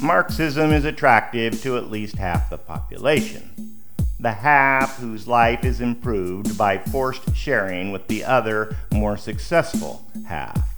Marxism is attractive to at least half the population, the half whose life is improved by forced sharing with the other, more successful half.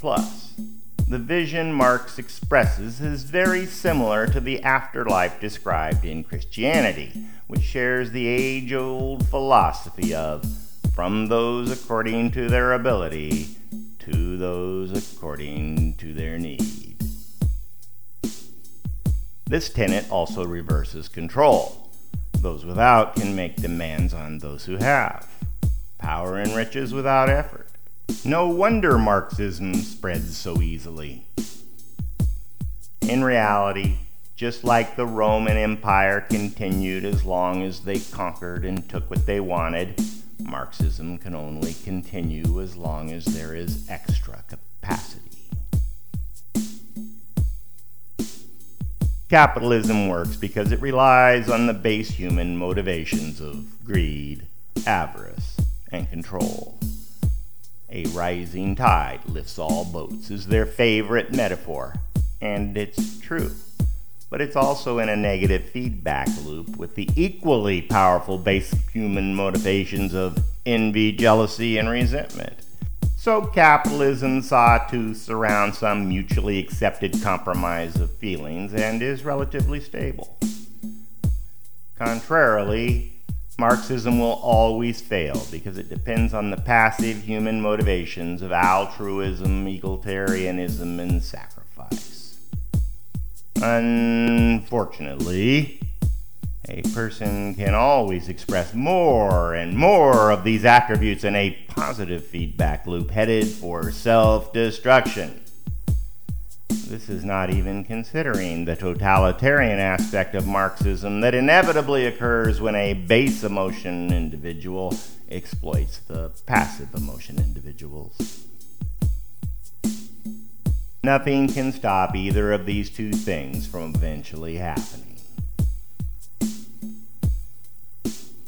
Plus, the vision Marx expresses is very similar to the afterlife described in Christianity, which shares the age-old philosophy of from those according to their ability to those according to their need. This tenet also reverses control. Those without can make demands on those who have. Power enriches without effort. No wonder Marxism spreads so easily. In reality, just like the Roman Empire continued as long as they conquered and took what they wanted, Marxism can only continue as long as there is extra capacity. Capitalism works because it relies on the base human motivations of greed, avarice, and control. A rising tide lifts all boats is their favorite metaphor, and it's true. But it's also in a negative feedback loop with the equally powerful base human motivations of envy, jealousy, and resentment. So capitalism sought to surround some mutually accepted compromise of feelings and is relatively stable. Contrarily, Marxism will always fail because it depends on the passive human motivations of altruism, egalitarianism, and sacrifice. Unfortunately, a person can always express more and more of these attributes in a positive feedback loop headed for self-destruction. This is not even considering the totalitarian aspect of Marxism that inevitably occurs when a base emotion individual exploits the passive emotion individuals. Nothing can stop either of these two things from eventually happening.